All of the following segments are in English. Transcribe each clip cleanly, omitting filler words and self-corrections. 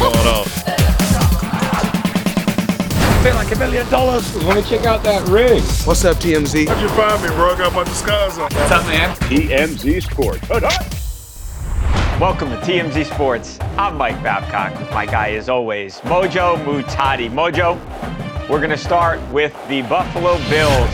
going on. I feel like $1 million. Let me check out that ring. What's up, TMZ? How'd you find me, bro? I got my disguise on. What's up, man? TMZ Sports. Welcome to TMZ Sports. I'm Mike Babcock with my guy, as always, Mojo Muhtadi. Mojo, we're going to start with the Buffalo Bills.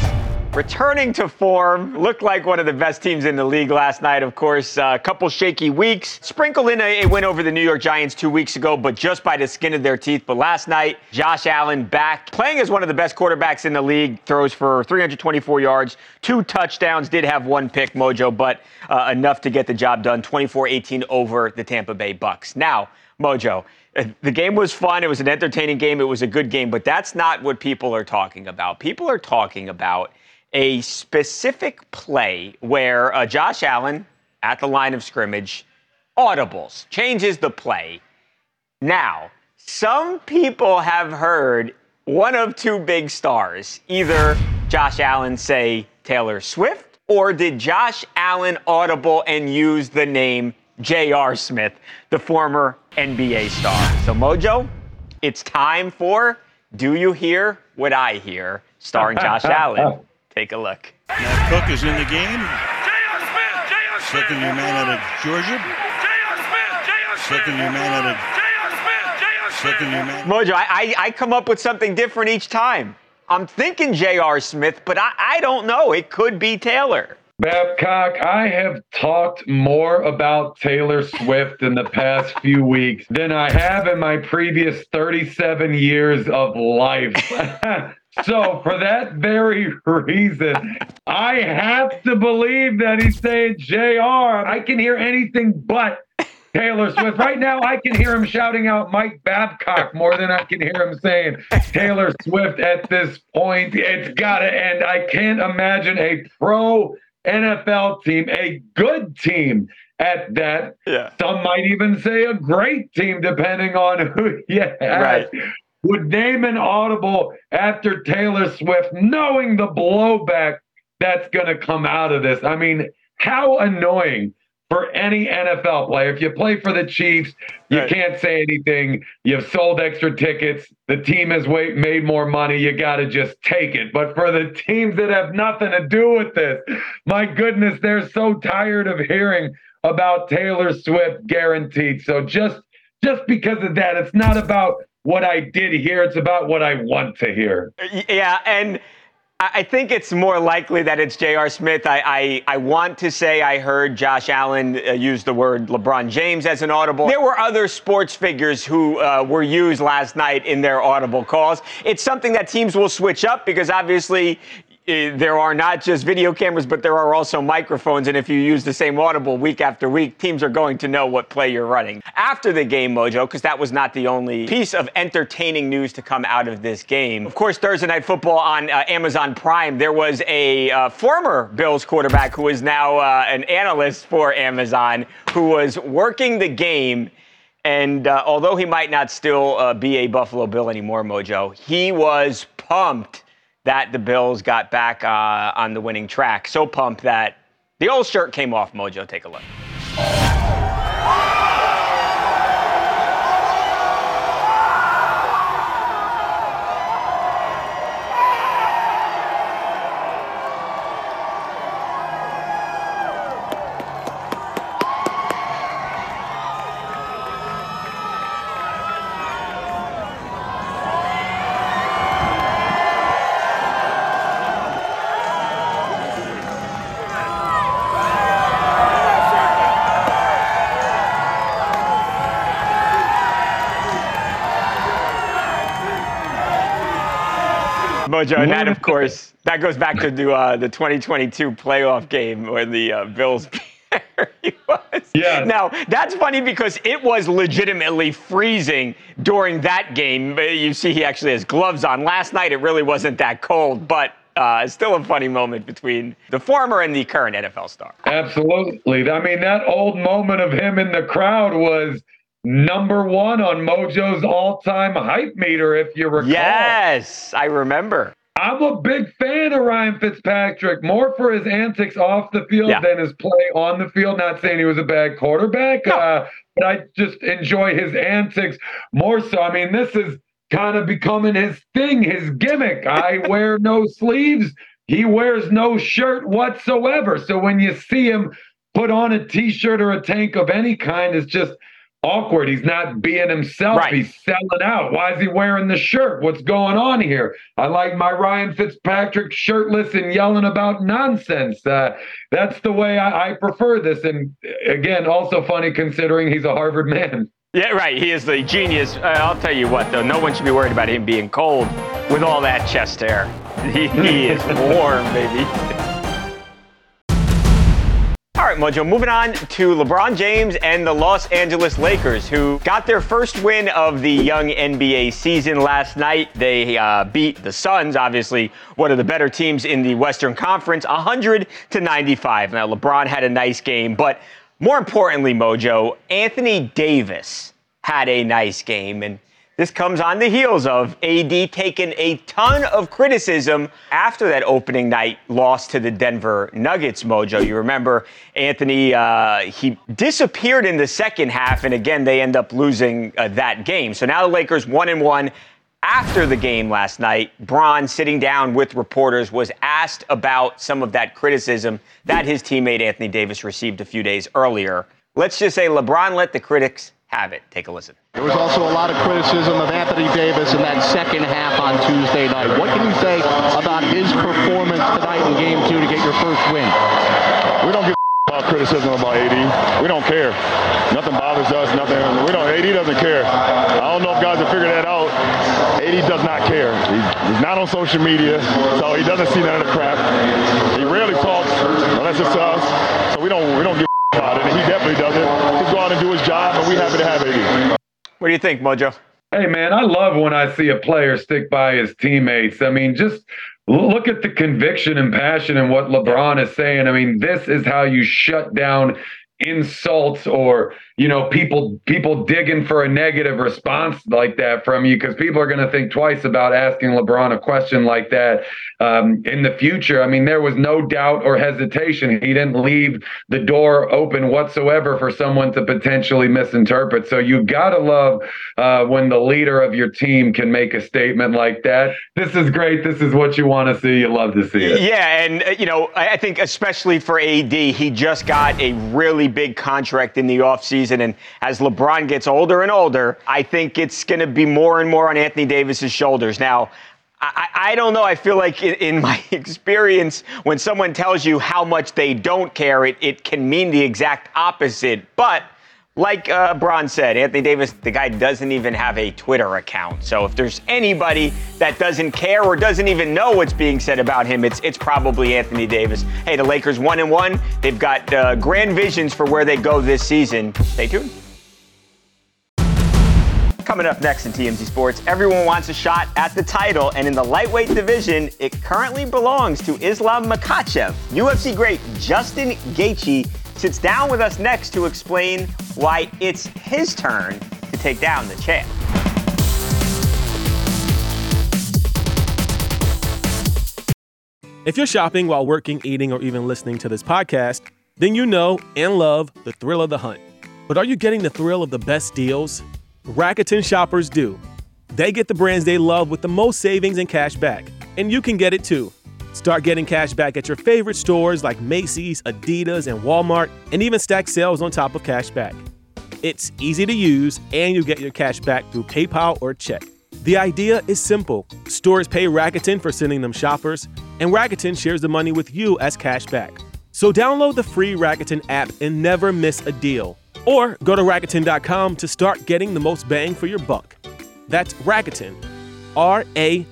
Returning to form, looked like one of the best teams in the league last night, of course. A couple shaky weeks. Sprinkled in a win over the New York Giants 2 weeks ago, but just by the skin of their teeth. But last night, Josh Allen back, playing as one of the best quarterbacks in the league. Throws for 324 yards, 2 touchdowns. Did have 1 pick, Mojo, but enough to get the job done. 24-18 over the Tampa Bay Bucks. Now, Mojo, the game was fun. It was an entertaining game. It was a good game, but that's not what people are talking about. People are talking about a specific play where Josh Allen, at the line of scrimmage, audibles, changes the play. Now, some people have heard one of 2 big stars, either Josh Allen say Taylor Swift, or did Josh Allen audible and use the name J.R. Smith, the former NBA star? So, Mojo, it's time for Do You Hear What I Hear, starring Josh Allen. Take a look. Now Cook is in the game. J.R. Smith, J.R. Smith. Second year man out of Georgia. J.R. Smith, J.R. Smith. Second year man out of J.R. Smith, J.R. Smith. Second year man. Mojo, I come up with something different each time. I'm thinking J.R. Smith, but I don't know. It could be Taylor. Babcock, I have talked more about Taylor Swift in the past few weeks than I have in my previous 37 years of life. So for that very reason, I have to believe that he's saying JR. I can hear anything but Taylor Swift. Right now, I can hear him shouting out Mike Babcock more than I can hear him saying Taylor Swift at this point. It's got to end. I can't imagine a pro NFL team, a good team at that. Yeah. Some might even say a great team, depending on who you ask. Right. Would name an audible after Taylor Swift, knowing the blowback that's going to come out of this. I mean, how annoying for any NFL player. If you play for the Chiefs, you can't say anything. You've sold extra tickets. The team has made more money. You got to just take it. But for the teams that have nothing to do with this, my goodness, they're so tired of hearing about Taylor Swift guaranteed. So just because of that, it's not about what I did hear, it's about what I want to hear. Yeah, and I think it's more likely that it's J.R. Smith. I want to say I heard Josh Allen use the word LeBron James as an audible. There were other sports figures who were used last night in their audible calls. It's something that teams will switch up because obviously there are not just video cameras, but there are also microphones. And if you use the same audible week after week, teams are going to know what play you're running. After the game, Mojo, because that was not the only piece of entertaining news to come out of this game. Of course, Thursday Night Football on Amazon Prime, there was a former Bills quarterback who is now an analyst for Amazon who was working the game. And although he might not still be a Buffalo Bill anymore, Mojo, he was pumped that the Bills got back on the winning track. So pumped that the old shirt came off, Mojo. Take a look. Mojo, and that, of course, that goes back to the 2022 playoff game where the Bills was. Yeah. Now, that's funny because it was legitimately freezing during that game. You see he actually has gloves on. Last night, it really wasn't that cold, but still a funny moment between the former and the current NFL star. Absolutely. I mean, that old moment of him in the crowd was number 1 on Mojo's all-time hype meter, if you recall. Yes, I remember. I'm a big fan of Ryan Fitzpatrick, more for his antics off the field than his play on the field. Not saying he was a bad quarterback. No. And I just enjoy his antics more so. I mean, this is kind of becoming his thing, his gimmick. I wear no sleeves. He wears no shirt whatsoever. So when you see him put on a T-shirt or a tank of any kind, it's just awkward. He's not being himself. Right. He's selling out. Why is he wearing the shirt? What's going on here? I like my Ryan Fitzpatrick shirtless and yelling about nonsense. That's the way I prefer this. And again, also funny considering he's a Harvard man. Yeah, right. He is the genius. I'll tell you what, though. No one should be worried about him being cold with all that chest hair. He is warm, baby. All right, Mojo, moving on to LeBron James and the Los Angeles Lakers, who got their first win of the young NBA season last night. They beat the Suns, obviously one of the better teams in the Western Conference, 100-95. Now, LeBron had a nice game, but more importantly, Mojo, Anthony Davis had a nice game. And this comes on the heels of AD taking a ton of criticism after that opening night loss to the Denver Nuggets, Mojo. You remember Anthony, he disappeared in the second half, and again, they end up losing that game. So now the Lakers 1-1. After the game last night, Bron, sitting down with reporters, was asked about some of that criticism that his teammate Anthony Davis received a few days earlier. Let's just say LeBron let the critics have it. Take a listen. There was also a lot of criticism of Anthony Davis in that second half on Tuesday night. What can you say about his performance tonight in Game 2 to get your first win? We don't give a about criticism about AD. We don't care. Nothing bothers us. Nothing. We don't. AD doesn't care. I don't know if guys have figured that out. AD does not care. He's not on social media, so he doesn't see none of the crap. He rarely talks unless it's us. So we don't give a about it. And he definitely doesn't. Just go out and do his job, and we happy to have AD. What do you think, Mojo? Hey, man, I love when I see a player stick by his teammates. I mean, just look at the conviction and passion in what LeBron is saying. I mean, this is how you shut down insults or, you know, people digging for a negative response like that from you, because people are going to think twice about asking LeBron a question like that in the future. I mean, there was no doubt or hesitation. He didn't leave the door open whatsoever for someone to potentially misinterpret. So you got to love when the leader of your team can make a statement like that. This is great. This is what you want to see. You love to see it. Yeah. And, you know, I think especially for AD, he just got a really big contract in the offseason. And as LeBron gets older and older, I think it's going to be more and more on Anthony Davis's shoulders. Now, I don't know. I feel like in my experience, when someone tells you how much they don't care, it can mean the exact opposite. But like Bron said, Anthony Davis, the guy doesn't even have a Twitter account. So if there's anybody that doesn't care or doesn't even know what's being said about him, it's probably Anthony Davis. Hey, the Lakers 1-1. They've got grand visions for where they go this season. Stay tuned. Coming up next in TMZ Sports, everyone wants a shot at the title. And in the lightweight division, it currently belongs to Islam Makhachev. UFC great Justin Gaethje sits down with us next to explain why it's his turn to take down the champ. If you're shopping while working, eating, or even listening to this podcast, then you know and love the thrill of the hunt. But are you getting the thrill of the best deals? Rakuten shoppers do. They get the brands they love with the most savings and cash back. And you can get it too. Start getting cash back at your favorite stores like Macy's, Adidas, and Walmart, and even stack sales on top of cash back. It's easy to use, and you get your cash back through PayPal or check. The idea is simple. Stores pay Rakuten for sending them shoppers, and Rakuten shares the money with you as cash back. So download the free Rakuten app and never miss a deal. Or go to Rakuten.com to start getting the most bang for your buck. That's Rakuten. R-A-K-U-T-E-N.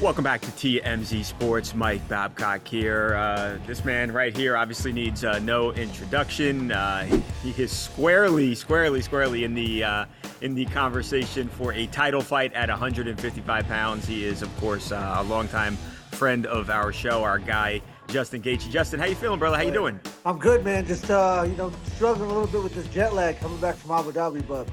Welcome back to TMZ Sports. Mike Babcock here. This man right here obviously needs no introduction. He is squarely in the conversation for a title fight at 155 pounds. He is, of course, a longtime friend of our show, our guy, Justin Gaethje. Justin, how you feeling, brother? How you doing? I'm good, man. Just, struggling a little bit with this jet lag coming back from Abu Dhabi, but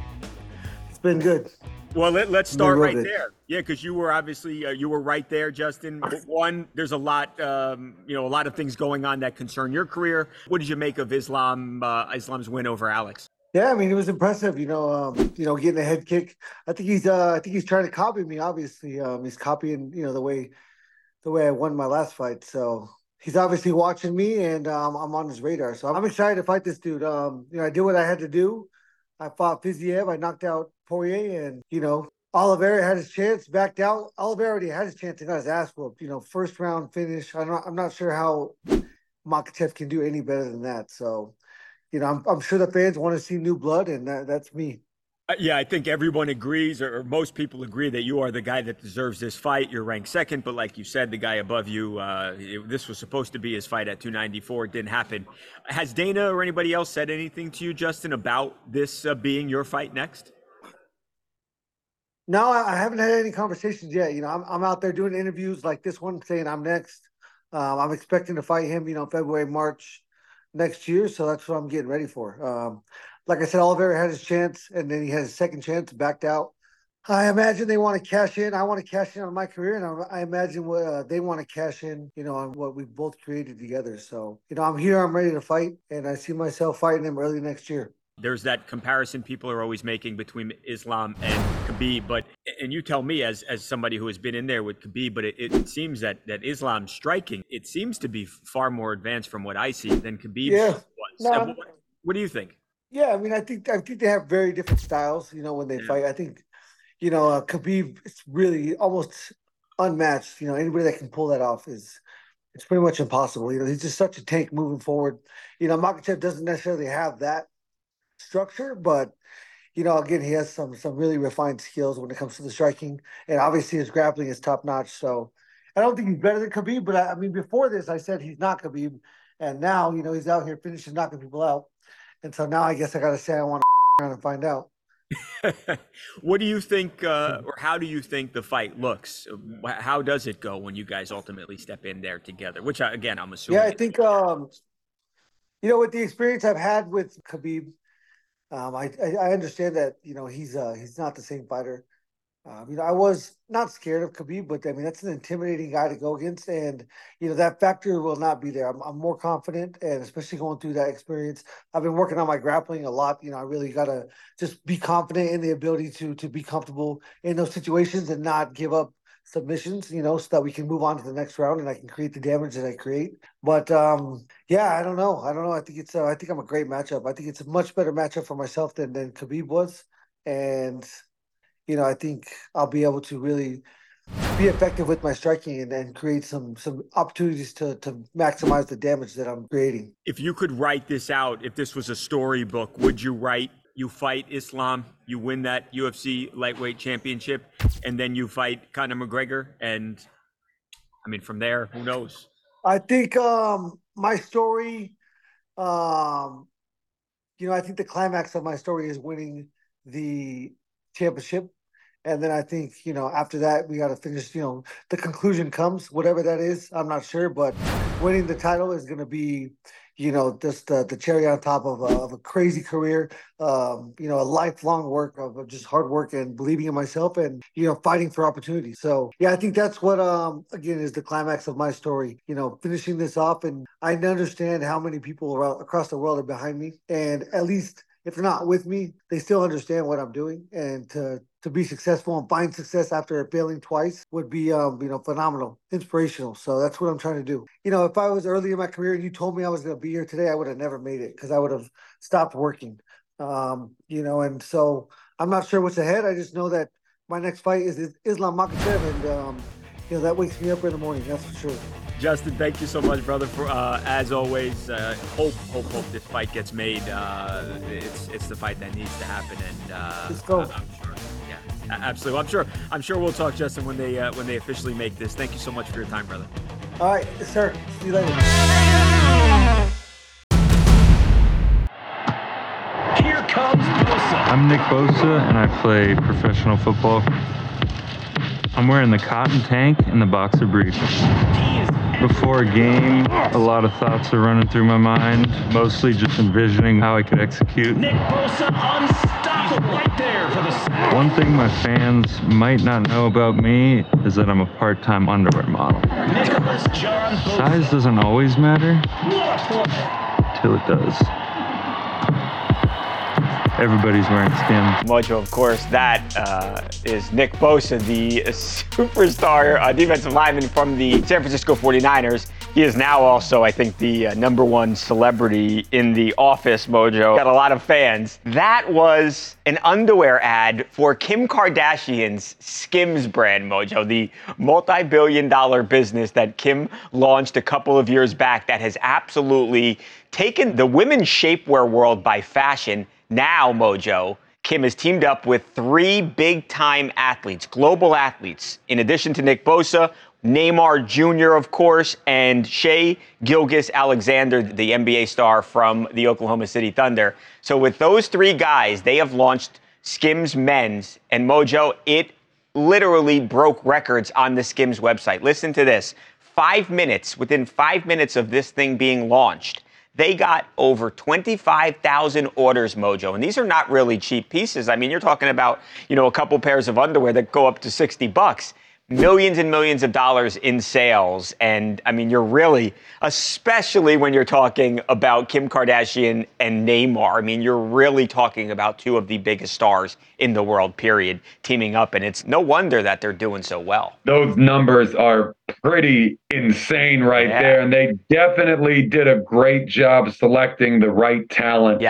it's been good. Well, let's start right there. Yeah, because you were obviously right there, Justin. One, there's a lot, a lot of things going on that concern your career. What did you make of Islam's win over Alex? Yeah, I mean, it was impressive. Getting a head kick. I think he's trying to copy me. Obviously, he's copying the way I won my last fight. So he's obviously watching me, and I'm on his radar. So I'm excited to fight this dude. I did what I had to do. I fought Fiziev. I knocked out Poirier, and Oliveira had his chance, backed out. Oliveira already had his chance and got his ass whooped. First round finish. I'm not sure how Makhachev can do any better than that. So, I'm sure the fans want to see new blood, and that's me. Yeah, I think everyone agrees, or most people agree, that you are the guy that deserves this fight. You're ranked second, but like you said, the guy above you, this was supposed to be his fight at 294. It didn't happen. Has Dana or anybody else said anything to you, Justin, about this being your fight next? No, I haven't had any conversations yet. I'm out there doing interviews like this one, saying I'm next. I'm expecting to fight him, February, March next year. So that's what I'm getting ready for. Like I said, Oliveira had his chance, and then he had his second chance, backed out. I imagine they want to cash in. I want to cash in on my career, and I imagine what they want to cash in, on what we've both created together. So, I'm here, I'm ready to fight, and I see myself fighting him early next year. There's that comparison people are always making between Islam and Khabib, and you tell me as somebody who has been in there with Khabib, but it seems that Islam's striking, it seems to be far more advanced from what I see than Khabib's was. No, what do you think? Yeah, I mean, I think they have very different styles, when they fight. I think, Khabib is really almost unmatched. Anybody that can pull that off it's pretty much impossible. He's just such a tank moving forward. Makhachev doesn't necessarily have that structure, but, again, he has some really refined skills when it comes to the striking. And obviously his grappling is top-notch. So I don't think he's better than Khabib, but I mean, before this, I said he's not Khabib. And now, he's out here finishing, knocking people out. And so now I guess I got to say I want to around and find out. What do you think, or how do you think the fight looks? How does it go when you guys ultimately step in there together? Which, I'm assuming. Yeah, I think, with the experience I've had with Khabib, I understand that, he's not the same fighter. I was not scared of Khabib, but, that's an intimidating guy to go against. And, that factor will not be there. I'm more confident, and especially going through that experience. I've been working on my grappling a lot. I really got to just be confident in the ability to be comfortable in those situations and not give up submissions, so that we can move on to the next round and I can create the damage that I create. But, I don't know. I think I'm a great matchup. I think it's a much better matchup for myself than Khabib was. And... I think I'll be able to really be effective with my striking and create some opportunities to maximize the damage that I'm creating. If you could write this out, if this was a storybook, would you write, you fight Islam, you win that UFC lightweight championship, and then you fight Conor McGregor? And, from there, who knows? I think my story, I think the climax of my story is winning the championship. And then I think, after that, we got to finish, the conclusion comes, whatever that is, I'm not sure, but winning the title is going to be, just the cherry on top of a crazy career, a lifelong work of just hard work and believing in myself and, fighting for opportunity. So, yeah, I think that's what, again, is the climax of my story, finishing this off. And I understand how many people across the world are behind me, and at least if they're not with me, they still understand what I'm doing. And to be successful and find success after failing twice would be, phenomenal, inspirational. So that's what I'm trying to do. If I was early in my career and you told me I was going to be here today, I would have never made it because I would have stopped working. And so I'm not sure what's ahead. I just know that my next fight is Islam Makhachev, and that wakes me up in the morning. That's for sure. Justin, thank you so much, brother. For as always, hope this fight gets made. It's the fight that needs to happen, and let's go. I'm sure, yeah, absolutely. I'm sure we'll talk, Justin, when they officially make this. Thank you so much for your time, brother. All right, sir. See you later. Here comes Bosa. I'm Nick Bosa, and I play professional football. I'm wearing the cotton tank and the boxer brief. Before a game, a lot of thoughts are running through my mind, mostly just envisioning how I could execute. Nick Bosa unstoppable. right there for the sack. One thing my fans might not know about me is that I'm a part-time underwear model. Size doesn't always matter till it does. Everybody's wearing SKIMS. Mojo, of course, that is Nick Bosa, the superstar defensive lineman from the San Francisco 49ers. He is now also, I think, the number one celebrity in the office, Mojo. Got a lot of fans. That was an underwear ad for Kim Kardashian's SKIMS brand, Mojo, the multi-billion-dollar business that Kim launched a couple of years back that has absolutely taken the women's shapewear world by fashion. Now, Mojo, Kim has teamed up with three big-time athletes, global athletes, in addition to Nick Bosa, Neymar Jr., of course, and Shai Gilgeous-Alexander, the NBA star from the Oklahoma City Thunder. So with those three guys, they have launched SKIMS Men's, and Mojo, it literally broke records on the SKIMS website. Listen to this. Within 5 minutes of this thing being launched, they got over 25,000 orders, Mojo. And these are not really cheap pieces. I mean, you're talking about, you know, a couple pairs of underwear that go up to $60. Millions and millions of dollars in sales. And, I mean, you're really, especially when you're talking about Kim Kardashian and Neymar, I mean, you're really talking about two of the biggest stars in the world, period, teaming up. And it's no wonder that they're doing so well. Those numbers are pretty insane there. And they definitely did a great job selecting the right talent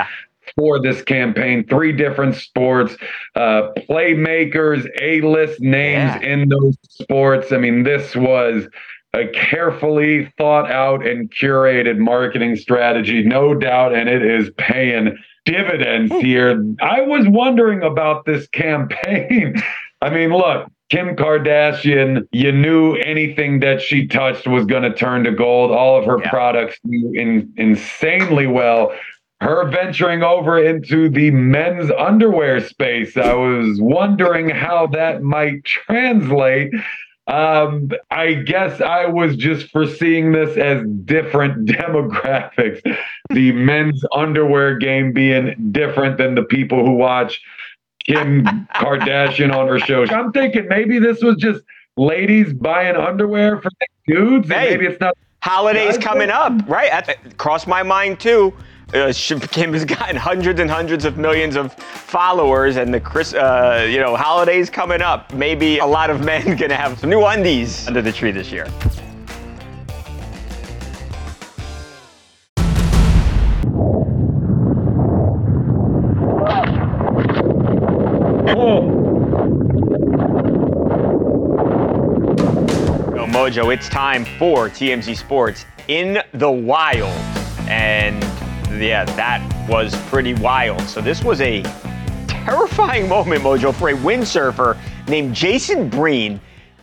for this campaign. Three different sports, playmakers, A-list names in those sports. I mean, this was a carefully thought out and curated marketing strategy, no doubt, and it is paying dividends here. I was wondering about this campaign. I mean, look, Kim Kardashian, you knew anything that she touched was going to turn to gold. All of her products do insanely well. Her venturing over into the men's underwear space, I was wondering how that might translate. I guess I was just foreseeing this as different demographics, the men's underwear game being different than the people who watch Kim Kardashian on her show. I'm thinking maybe this was just ladies buying underwear for dudes. Hey, and maybe it's not. Holidays coming up, right? That crossed my mind, too. Kim has gotten hundreds and hundreds of millions of followers, and the holidays coming up. Maybe a lot of men gonna have some new undies under the tree this year. Yo, Mojo, it's time for TMZ Sports in the Wild, and that was pretty wild. So this was a terrifying moment, Mojo, for a windsurfer named Jason Breen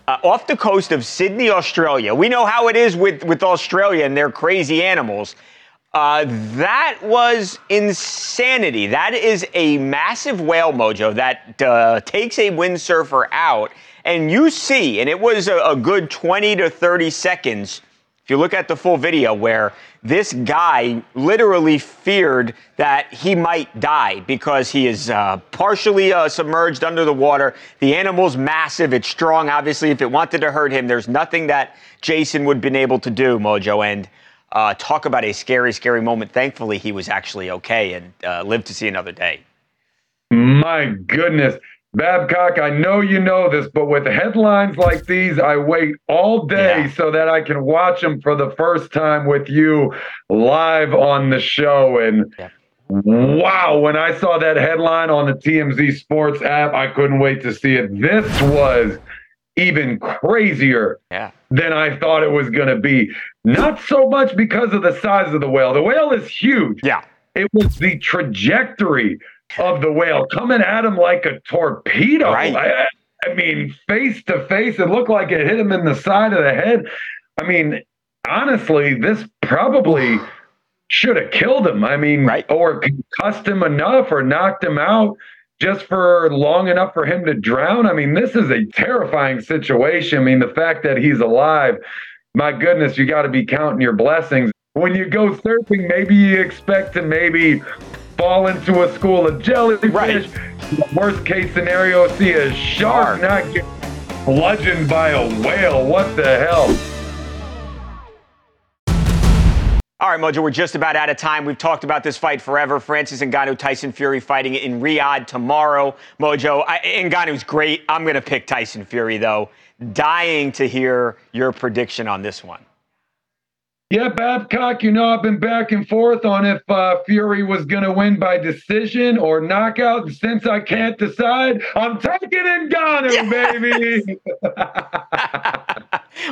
off the coast of Sydney, Australia. We know how it is with Australia and their crazy animals. That was insanity. That is a massive whale, Mojo, that takes a windsurfer out. And you see, and it was a good 20 to 30 seconds, if you look at the full video, where this guy literally feared that he might die because he is partially submerged under the water. The animal's massive. It's strong. Obviously, if it wanted to hurt him, there's nothing that Jason would have been able to do, Mojo. And talk about a scary, scary moment. Thankfully, he was actually okay and lived to see another day. My goodness. Babcock, I know you know this, but with headlines like these, I wait all day so that I can watch them for the first time with you live on the show. And wow, when I saw that headline on the TMZ Sports app, I couldn't wait to see it. This was even crazier than I thought it was going to be. Not so much because of the size of the whale. The whale is huge. Yeah, it was the trajectory of the whale coming at him like a torpedo. Right. I mean, face to face, it looked like it hit him in the side of the head. I mean, honestly, this probably should have killed him. I mean, or concussed him enough or knocked him out just for long enough for him to drown. I mean, this is a terrifying situation. I mean, the fact that he's alive, my goodness, you got to be counting your blessings. When you go surfing, maybe you expect to fall into a school of jellyfish. Right. The worst case scenario, see a shark not get bludgeoned by a whale. What the hell? All right, Mojo, we're just about out of time. We've talked about this fight forever. Francis Ngannou, Tyson Fury fighting in Riyadh tomorrow. Mojo, Ngannou's great. I'm going to pick Tyson Fury, though. Dying to hear your prediction on this one. Yeah, Babcock, you know, I've been back and forth on if Fury was going to win by decision or knockout. Since I can't decide, I'm taking Ngannou, baby.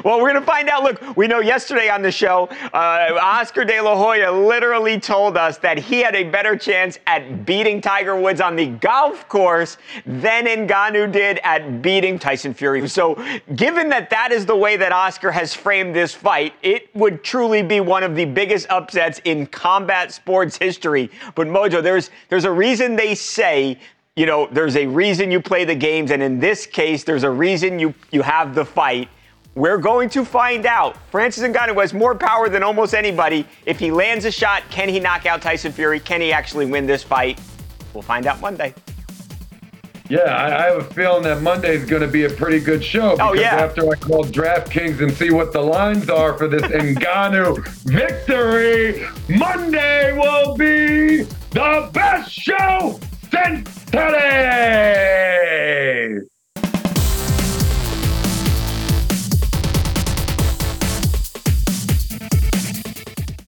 Well, we're going to find out. Look, we know yesterday on the show, Oscar De La Hoya literally told us that he had a better chance at beating Tiger Woods on the golf course than Ngannou did at beating Tyson Fury. So given that that is the way that Oscar has framed this fight, it would truly be one of the biggest upsets in combat sports history. But Mojo, there's a reason they say, you know, there's a reason you play the games. And in this case, there's a reason you have the fight. We're going to find out. Francis Ngannou has more power than almost anybody. If he lands a shot, can he knock out Tyson Fury? Can he actually win this fight? We'll find out Monday. Yeah, I have a feeling that Monday is going to be a pretty good show. Because after I call DraftKings and see what the lines are for this Ngannou victory, Monday will be the best show since today.